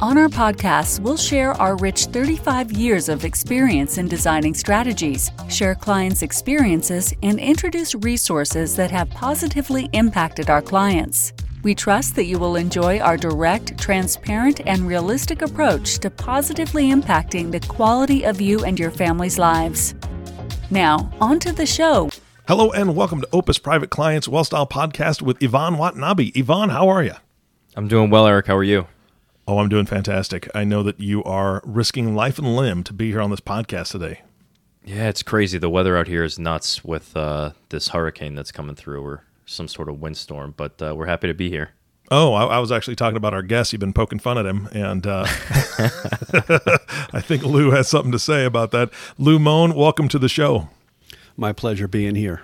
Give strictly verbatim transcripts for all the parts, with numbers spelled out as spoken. On our podcasts, we'll share our rich thirty-five years of experience in designing strategies, share clients' experiences, and introduce resources that have positively impacted our clients. We trust that you will enjoy our direct, transparent, and realistic approach to positively impacting the quality of you and your family's lives. Now, on to the show. Hello and welcome to Opus Private Clients Wealth Style Podcast with Yvonne Watanabe. Yvonne, how are you? I'm doing well, Eric. How are you? Oh, I'm doing fantastic. I know that you are risking life and limb to be here on this podcast today. Yeah, it's crazy. The weather out here is nuts with uh, this hurricane that's coming through or some sort of windstorm, but uh, we're happy to be here. Oh, I, I was actually talking about our guest. You've been poking fun at him, and uh, I think Lou has something to say about that. Lou Moen, welcome to the show. My pleasure being here.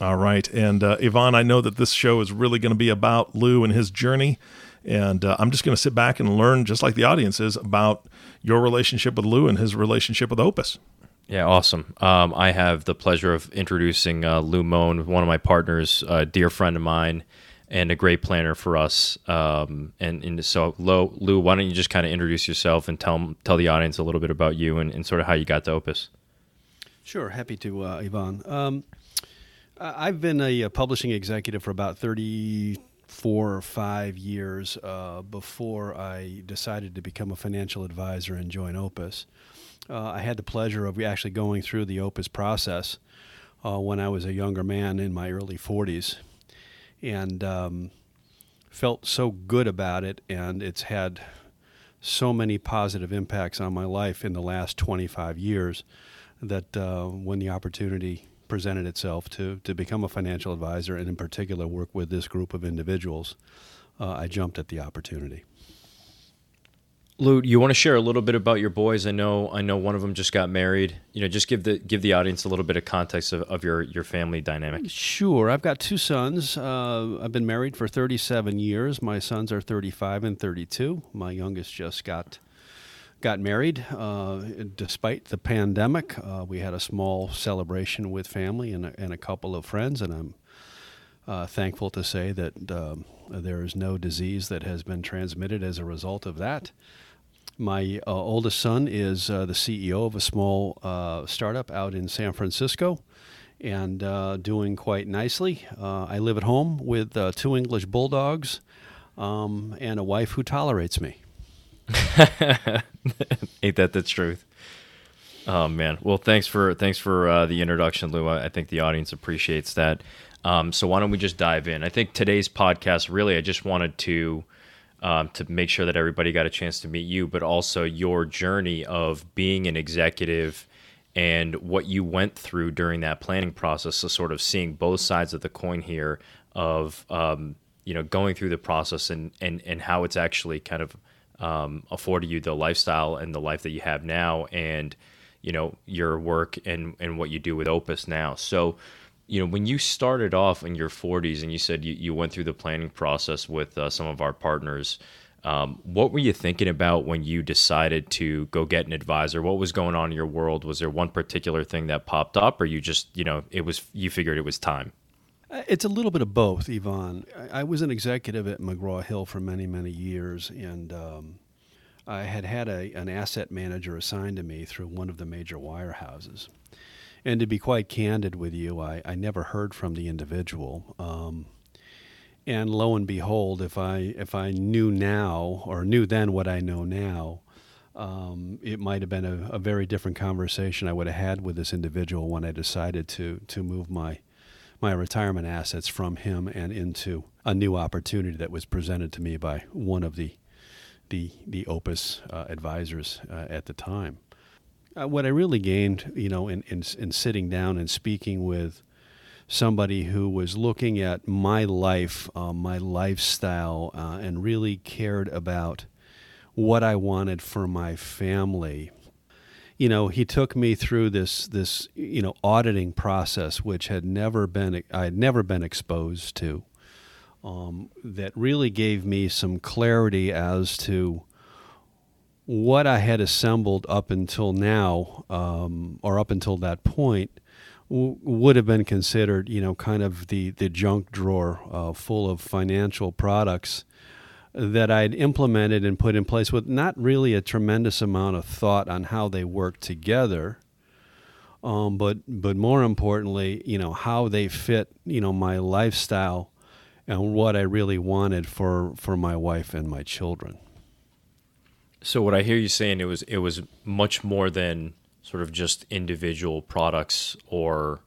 All right. And uh, Yvonne, I know that this show is really going to be about Lou and his journey. And uh, I'm just going to sit back and learn, just like the audience is, about your relationship with Lou and his relationship with Opus. Yeah, awesome. Um, I have the pleasure of introducing uh, Lou Moen, one of my partners, a dear friend of mine, and a great planner for us. Um, and, and so, Lou, Lou, why don't you just kind of introduce yourself and tell tell the audience a little bit about you and, and sort of how you got to Opus? Sure. Happy to, uh, Yvonne. Um, I've been a, a publishing executive for about thirty-four or five years uh, before I decided to become a financial advisor and join Opus. Uh, I had the pleasure of actually going through the Opus process uh, when I was a younger man in my early forties, and um, felt so good about it, and it's had so many positive impacts on my life in the last twenty-five years. That uh, when the opportunity presented itself to to become a financial advisor and in particular work with this group of individuals, uh, I jumped at the opportunity. Lou, you want to share a little bit about your boys? I know I know one of them just got married. You know, just give the give the audience a little bit of context of, of your, your family dynamic. Sure. I've got two sons. Uh, I've been married for thirty-seven years. My sons are thirty-five and thirty-two. My youngest just got Got married uh, despite the pandemic. Uh, we had a small celebration with family and a, and a couple of friends, and I'm uh, thankful to say that um, there is no disease that has been transmitted as a result of that. My uh, oldest son is uh, the C E O of a small uh, startup out in San Francisco and uh, doing quite nicely. Uh, I live at home with uh, two English bulldogs um, and a wife who tolerates me. Ain't that the truth? Oh man. Well, thanks for thanks for uh, the introduction, Lou. I, I think the audience appreciates that. Um, so why don't we just dive in? I think today's podcast, really, I just wanted to um, to make sure that everybody got a chance to meet you, but also your journey of being an executive and what you went through during that planning process. So sort of seeing both sides of the coin here of um, you know going through the process and and and how it's actually kind of Um, afforded you the lifestyle and the life that you have now, and you know your work and, and what you do with Opus now. So, you know, when you started off in your forties and you said you, you went through the planning process with uh, some of our partners, um, what were you thinking about when you decided to go get an advisor? What was going on in your world? Was there one particular thing that popped up, or you just you know it was you figured it was time? It's a little bit of both, Yvonne. I was an executive at McGraw-Hill for many, many years, and um, I had had a, an asset manager assigned to me through one of the major wirehouses. And to be quite candid with you, I, I never heard from the individual. Um, and lo and behold, if I if I knew now or knew then what I know now, Um, it might have been a, a very different conversation I would have had with this individual when I decided to to move my my retirement assets from him and into a new opportunity that was presented to me by one of the the, the Opus uh, advisors uh, at the time. Uh, what I really gained, you know, in, in in sitting down and speaking with somebody who was looking at my life, uh, my lifestyle, uh, and really cared about what I wanted for my family, you know, he took me through this, this, you know, auditing process, which had never been, I had never been exposed to, um, that really gave me some clarity as to what I had assembled up until now, um, or up until that point, w- would have been considered, you know, kind of the, the junk drawer uh, full of financial products that I'd implemented and put in place with not really a tremendous amount of thought on how they work together, um, but but more importantly, you know, how they fit, you know, my lifestyle and what I really wanted for, for my wife and my children. So what I hear you saying, it was it was much more than sort of just individual products or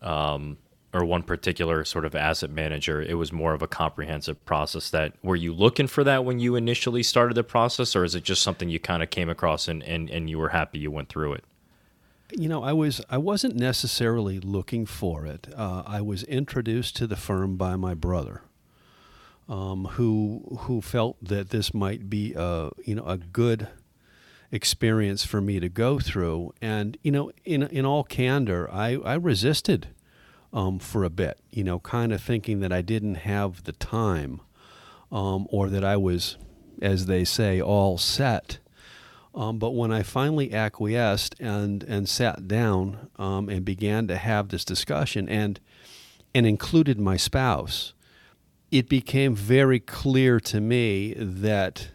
um, or one particular sort of asset manager. It was more of a comprehensive process. That, were you looking for that when you initially started the process, or is it just something you kind of came across and, and, and you were happy you went through it? You know, I was, I wasn't necessarily looking for it. Uh, I was introduced to the firm by my brother, um, who, who felt that this might be a, you know, a good experience for me to go through. And, you know, in, in all candor, I, I resisted Um, for a bit, you know, kind of thinking that I didn't have the time, um, or that I was, as they say, all set. Um, but when I finally acquiesced and, and sat down um, and began to have this discussion and and included my spouse, it became very clear to me that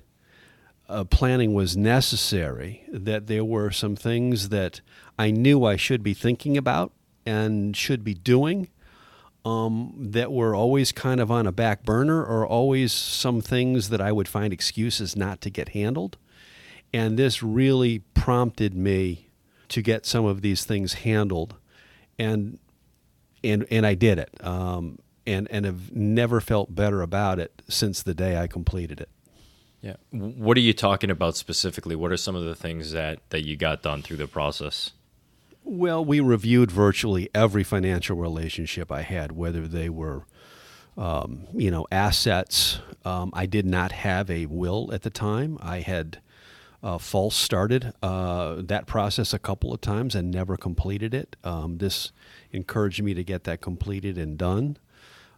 uh, planning was necessary, that there were some things that I knew I should be thinking about and should be doing, um, that were always kind of on a back burner, or always some things that I would find excuses not to get handled. And this really prompted me to get some of these things handled. And and and I did it, um, and, and have never felt better about it since the day I completed it. Yeah. What are you talking about specifically? What are some of the things that, that you got done through the process? Well, we reviewed virtually every financial relationship I had, whether they were, um, you know, assets. Um, I did not have a will at the time. I had uh, false started uh, that process a couple of times and never completed it. Um, this encouraged me to get that completed and done.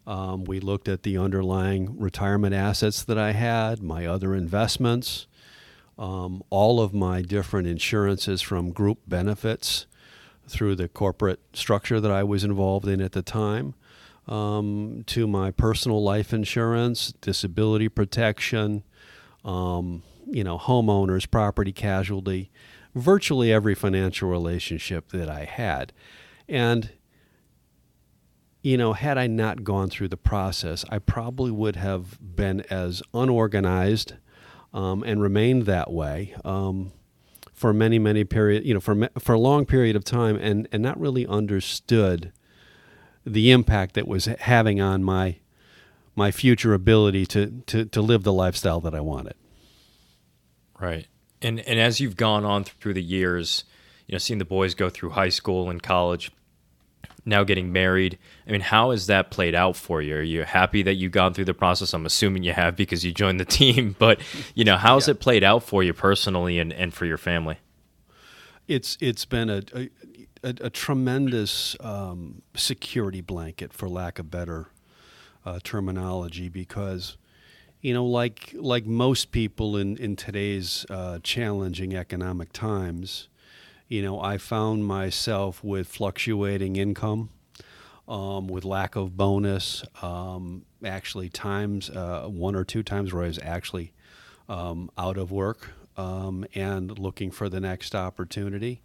Um, we looked at the underlying retirement assets that I had, my other investments, um, all of my different insurances from group benefits through the corporate structure that I was involved in at the time, um, to my personal life insurance, disability protection, um, you know, homeowners, property casualty, virtually every financial relationship that I had. And, you know, had I not gone through the process, I probably would have been as unorganized um, and remained that way Um, for many, many period, you know, for for a long period of time, and, and not really understood the impact that was having on my my future ability to, to, to live the lifestyle that I wanted. Right. And and as you've gone on through the years, you know, seeing the boys go through high school and college, now getting married, I mean, how has that played out for you? Are you happy that you've gone through the process? I'm assuming you have, because you joined the team, but, you know, how's yeah. it played out for you personally and, and for your family? It's It's been a, a, a, a tremendous um, security blanket, for lack of better uh, terminology, because, you know, like like most people in, in today's uh, challenging economic times, you know, I found myself with fluctuating income, um, with lack of bonus, um, actually times, uh, one or two times where I was actually um, out of work um, and looking for the next opportunity.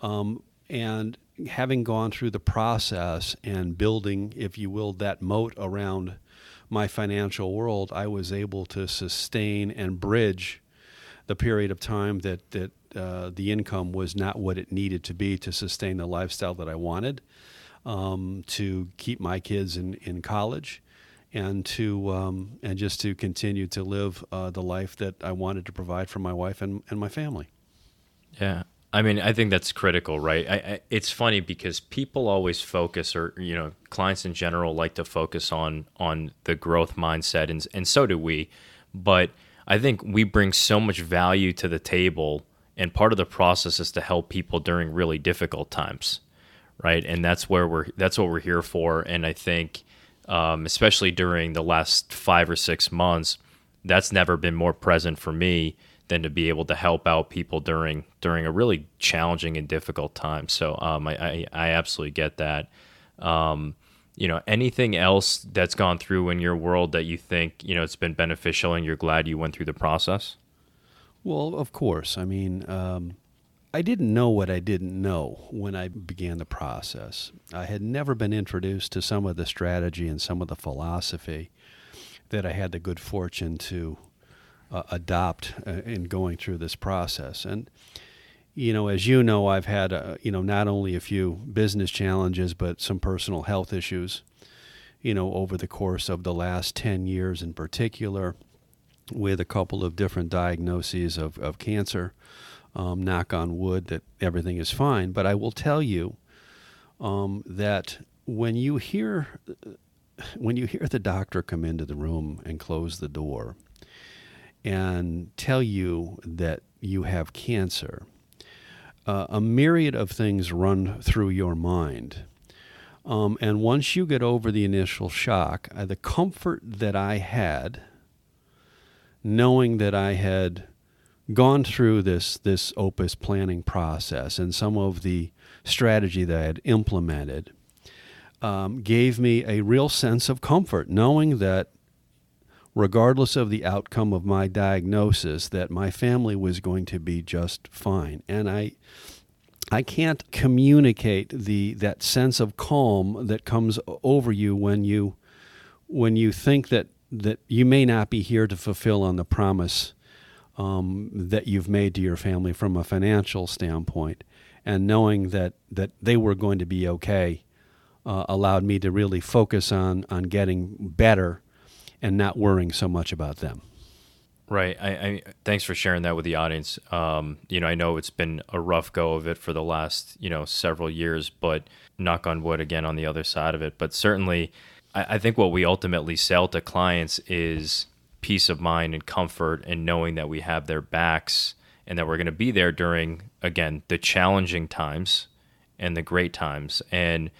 Um, and having gone through the process and building, if you will, that moat around my financial world, I was able to sustain and bridge the period of time that, that Uh, the income was not what it needed to be to sustain the lifestyle that I wanted, um, to keep my kids in, in college, and to um, and just to continue to live uh, the life that I wanted to provide for my wife and, and my family. Yeah. I mean, I think that's critical, right? I, I, it's funny because people always focus, or, you know, clients in general like to focus on on the growth mindset, and and so do we. But I think we bring so much value to the table And part of the process is to help people during really difficult times, right? And that's where we're that's what we're here for. And I think, um, especially during the last five or six months, that's never been more present for me than to be able to help out people during during a really challenging and difficult time. So um, I, I I absolutely get that. Um, you know, anything else that's gone through in your world that you think, you know, it's been beneficial and you're glad you went through the process? Well, of course. I mean, um, I didn't know what I didn't know when I began the process. I had never been introduced to some of the strategy and some of the philosophy that I had the good fortune to uh, adopt uh, in going through this process. And, you know, as you know, I've had, uh, you know, not only a few business challenges, but some personal health issues, you know, over the course of the last ten years in particular, with a couple of different diagnoses of, of cancer. Um, knock on wood that everything is fine. But I will tell you um, that when you hear, when you hear the doctor come into the room and close the door and tell you that you have cancer, Uh, a myriad of things run through your mind. Um, and once you get over the initial shock, uh, the comfort that I had, knowing that I had gone through this, this Opus planning process and some of the strategy that I had implemented, um, gave me a real sense of comfort, knowing that regardless of the outcome of my diagnosis, that my family was going to be just fine. And I I can't communicate the that sense of calm that comes over you when you when you think that, that you may not be here to fulfill on the promise um, that you've made to your family from a financial standpoint. And knowing that, that they were going to be okay uh, allowed me to really focus on on getting better and not worrying so much about them. Right. I, I thanks for sharing that with the audience. Um, you know, I know it's been a rough go of it for the last, you know, several years, but knock on wood again on the other side of it. But certainly, I, I think what we ultimately sell to clients is peace of mind and comfort and knowing that we have their backs and that we're going to be there during, again, the challenging times and the great times. And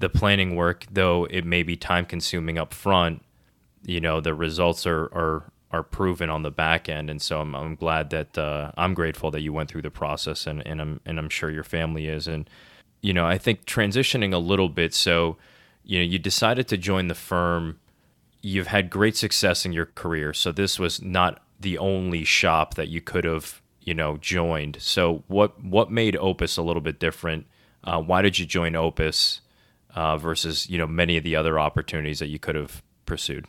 the planning work, though it may be time-consuming up front, you know, the results are, are, are proven on the back end. And so I'm, I'm glad that, uh, I'm grateful that you went through the process and, and I'm, and I'm sure your family is. And, you know, I think transitioning a little bit. So, you know, you decided to join the firm. You've had great success in your career. So this was not the only shop that you could have, you know, joined. So what, what made Opus a little bit different? Uh, why did you join Opus, uh, versus, you know, many of the other opportunities that you could have pursued?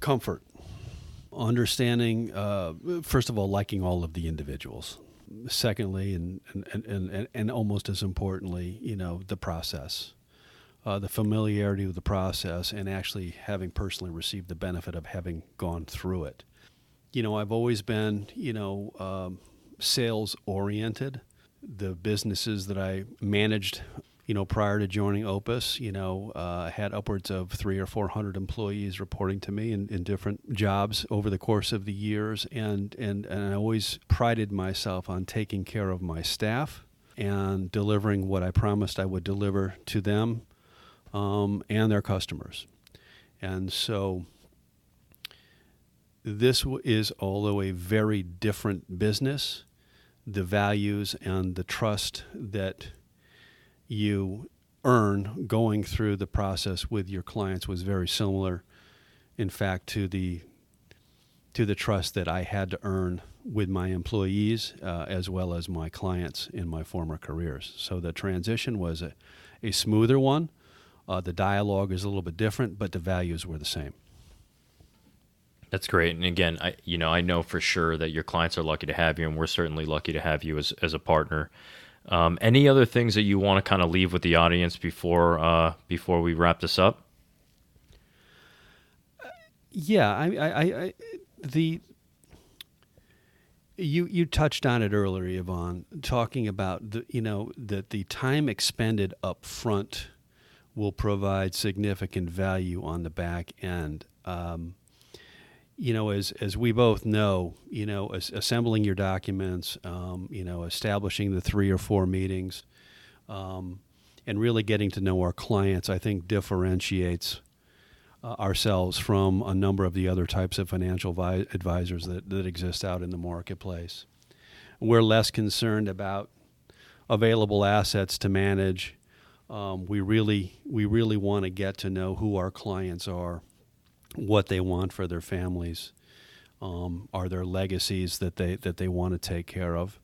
Comfort, understanding, uh, first of all, liking all of the individuals. Secondly, and and, and, and almost as importantly, you know, the process, uh, the familiarity of the process, and actually having personally received the benefit of having gone through it. You know, I've always been, you know, um, sales oriented. The businesses that I managed, you know, prior to joining Opus, you know, uh, had upwards of three or four hundred employees reporting to me in, in different jobs over the course of the years, and, and and I always prided myself on taking care of my staff and delivering what I promised I would deliver to them um, and their customers. And so this is, although a very different business, the values and the trust that you earn going through the process with your clients was very similar, in fact, to the to the trust that I had to earn with my employees uh, as well as my clients in my former careers. So the transition was a, a smoother one. Uh, the dialogue is a little bit different, but the values were the same. That's great. And again, I you know I know for sure that your clients are lucky to have you, and we're certainly lucky to have you as as a partner. Um, any other things that you want to kind of leave with the audience before uh, before we wrap this up? Yeah, I, I, I the you you touched on it earlier, Yvonne, talking about the, you know, that the time expended up front will provide significant value on the back end. Um, you know, as as we both know, you know, as, assembling your documents, um, you know, establishing the three or four meetings, um, and really getting to know our clients, I think differentiates uh, ourselves from a number of the other types of financial vi- advisors that, that exist out in the marketplace. We're less concerned about available assets to manage. Um, we really we really want to get to know who our clients are, what they want for their families, um, are there legacies that they that they want to take care of,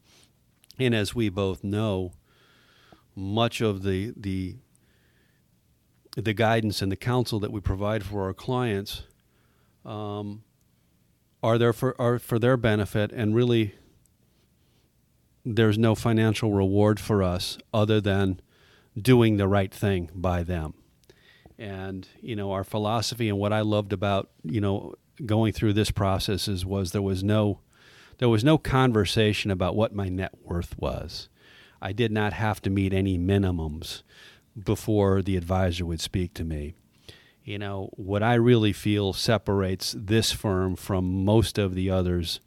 and as we both know, much of the the the guidance and the counsel that we provide for our clients um, are there for are for their benefit, and really there's no financial reward for us other than doing the right thing by them. And, you know, our philosophy and what I loved about, you know, going through this process is was there was no there was no conversation about what my net worth was. I did not have to meet any minimums before the advisor would speak to me. You know, what I really feel separates this firm from most of the others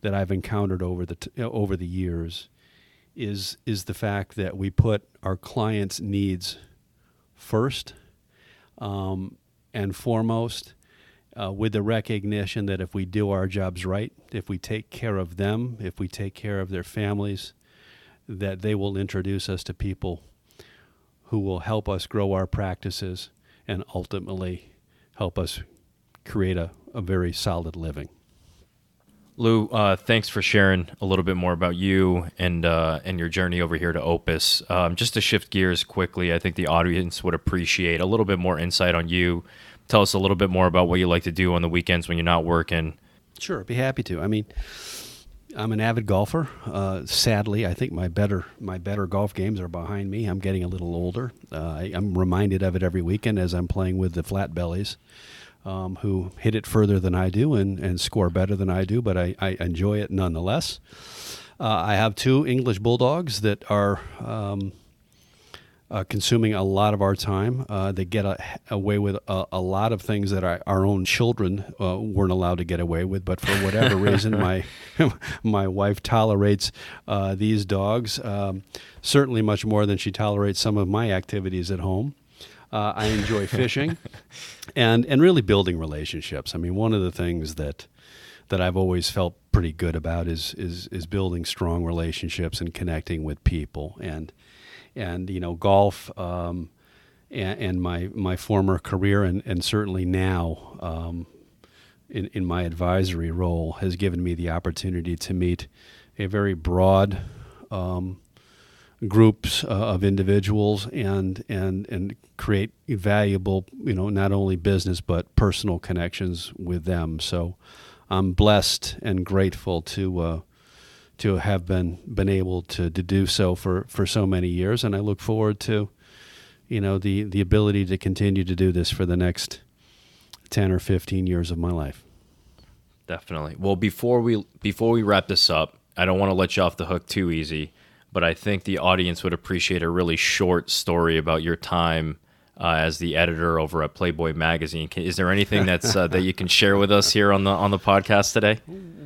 that I've encountered over the t- over the years is is the fact that we put our clients' needs first. Um, and foremost, uh, with the recognition that if we do our jobs right, if we take care of them, if we take care of their families, that they will introduce us to people who will help us grow our practices and ultimately help us create a, a very solid living. Lou, uh, thanks for sharing a little bit more about you and uh, and your journey over here to Opus. Um, just to shift gears quickly, I think the audience would appreciate a little bit more insight on you. Tell us a little bit more about what you like to do on the weekends when you're not working. Sure, I'd be happy to. I mean, I'm an avid golfer. Uh, sadly, I think my better my better golf games are behind me. I'm getting a little older. Uh, I, I'm reminded of it every weekend as I'm playing with the flat bellies. Um, who hit it further than I do and, and score better than I do, but I, I enjoy it nonetheless. Uh, I have two English Bulldogs that are um, uh, consuming a lot of our time. Uh, they get a, away with a, a lot of things that our, our own children uh, weren't allowed to get away with, but for whatever reason, my my wife tolerates uh, these dogs, um, certainly much more than she tolerates some of my activities at home. Uh, I enjoy fishing and, and really building relationships. I mean, one of the things that that I've always felt pretty good about is is is building strong relationships and connecting with people. And, and you know, golf um, and, and my, my former career and, and certainly now um, in, in my advisory role has given me the opportunity to meet a very broad um groups uh, of individuals and and and create valuable, you know, not only business but personal connections with them. So I'm blessed and grateful to uh, to have been been able to, to do so for, for so many years, and I look forward to, you know, the, the ability to continue to do this for the next ten or fifteen years of my life. Definitely. Well, before we before we wrap this up, I don't want to let you off the hook too easy, but I think the audience would appreciate a really short story about your time uh, as the editor over at Playboy Magazine. Can, is there anything that's uh, that you can share with us here on the on the podcast today?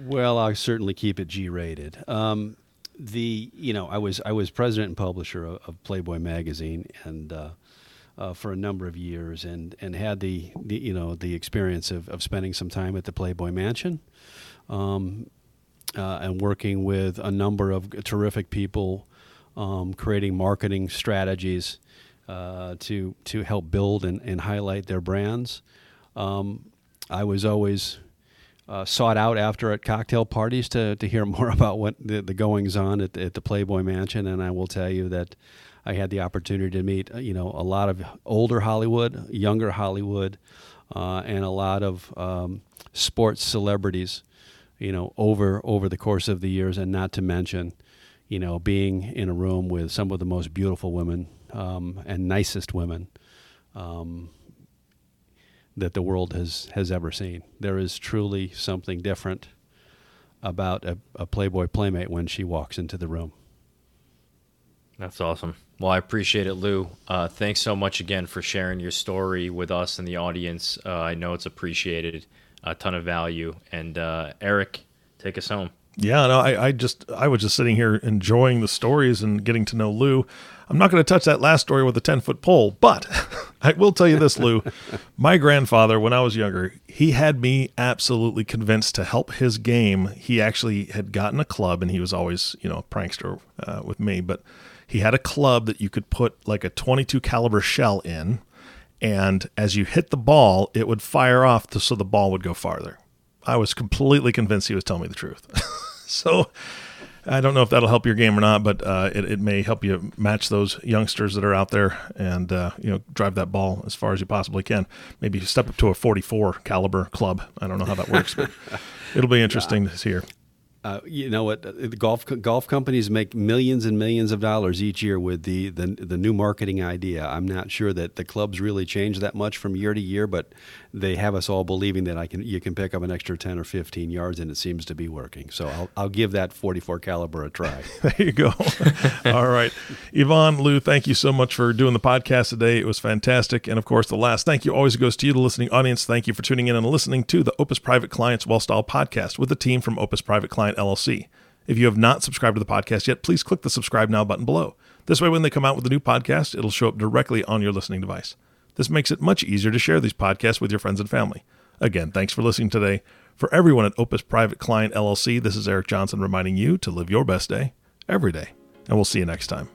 Well, I'll certainly keep it G-rated. Um, the you know I was I was president and publisher of, of Playboy Magazine and uh, uh, for a number of years, and and had the, the you know the experience of, of spending some time at the Playboy Mansion. Um, Uh, and working with a number of terrific people, um, creating marketing strategies uh, to to help build and, and highlight their brands. Um, I was always uh, sought out after at cocktail parties to, to hear more about what the, the goings on at, at the Playboy Mansion, and I will tell you that I had the opportunity to meet you know a lot of older Hollywood, younger Hollywood, uh, and a lot of um, sports celebrities. You know, over over the course of the years, and not to mention, you know, being in a room with some of the most beautiful women um, and nicest women um, that the world has, has ever seen. There is truly something different about a, a Playboy Playmate when she walks into the room. That's awesome. Well, I appreciate it, Lou. Uh, thanks so much again for sharing your story with us and the audience. Uh, I know it's appreciated. a ton of value. And uh, Eric, take us home. Yeah, no, I, I just I was just sitting here enjoying the stories and getting to know Lou. I'm not going to touch that last story with a ten-foot pole, but I will tell you this, Lou. My grandfather, when I was younger, he had me absolutely convinced to help his game. He actually had gotten a club, and he was always, you know, a prankster uh, with me, but he had a club that you could put like a twenty-two caliber shell in, and as you hit the ball, it would fire off the, so the ball would go farther. I was completely convinced he was telling me the truth. So I don't know if that'll help your game or not, but uh, it, it may help you match those youngsters that are out there and uh, you know, drive that ball as far as you possibly can. Maybe step up to a forty-four caliber club. I don't know how that works, but it'll be interesting to hear. Uh, you know what? The golf golf companies make millions and millions of dollars each year with the, the the new marketing idea. I'm not sure that the clubs really change that much from year to year, but they have us all believing that I can you can pick up an extra ten or fifteen yards, and it seems to be working. So I'll I'll give that forty-four caliber a try. There you go. All right, Yvonne, Lou, thank you so much for doing the podcast today. It was fantastic, and of course, the last thank you always goes to you, the listening audience. Thank you for tuning in and listening to the Opus Private Clients Well Style Podcast with the team from Opus Private Clients L L C. If you have not subscribed to the podcast yet, please click the subscribe now button below. This way, when they come out with a new podcast, it'll show up directly on your listening device. This makes it much easier to share these podcasts with your friends and family. Again, thanks for listening today. For everyone at Opus Private Client L L C, this is Eric Johnson reminding you to live your best day every day, and we'll see you next time.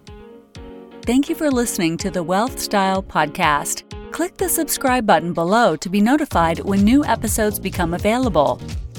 Thank you for listening to the Wealth Style Podcast. Click the subscribe button below to be notified when new episodes become available.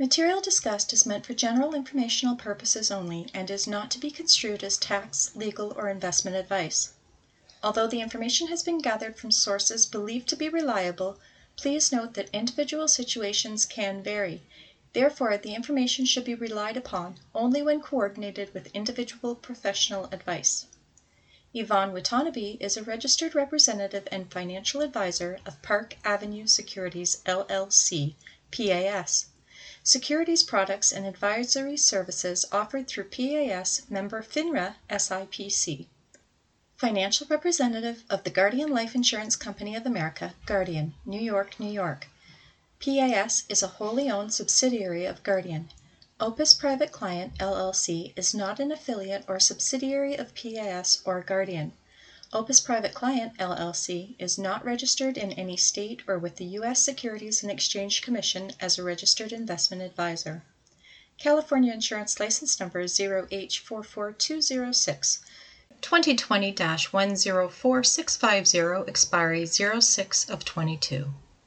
Material discussed is meant for general informational purposes only and is not to be construed as tax, legal, or investment advice. Although the information has been gathered from sources believed to be reliable, please note that individual situations can vary. Therefore, the information should be relied upon only when coordinated with individual professional advice. Yvonne Watanabe is a registered representative and financial advisor of Park Avenue Securities, L L C, P A S. Securities products and advisory services offered through P A S member FINRA, S I P C. Financial representative of the Guardian Life Insurance Company of America, Guardian, New York, New York. P A S is a wholly owned subsidiary of Guardian. Opus Private Client, L L C is not an affiliate or subsidiary of P A S or Guardian. Opus Private Client, L L C is not registered in any state or with the U S Securities and Exchange Commission as a registered investment advisor. California Insurance License Number zero H four four two zero six, twenty twenty dash one zero four six five zero, expiry oh six of twenty-two.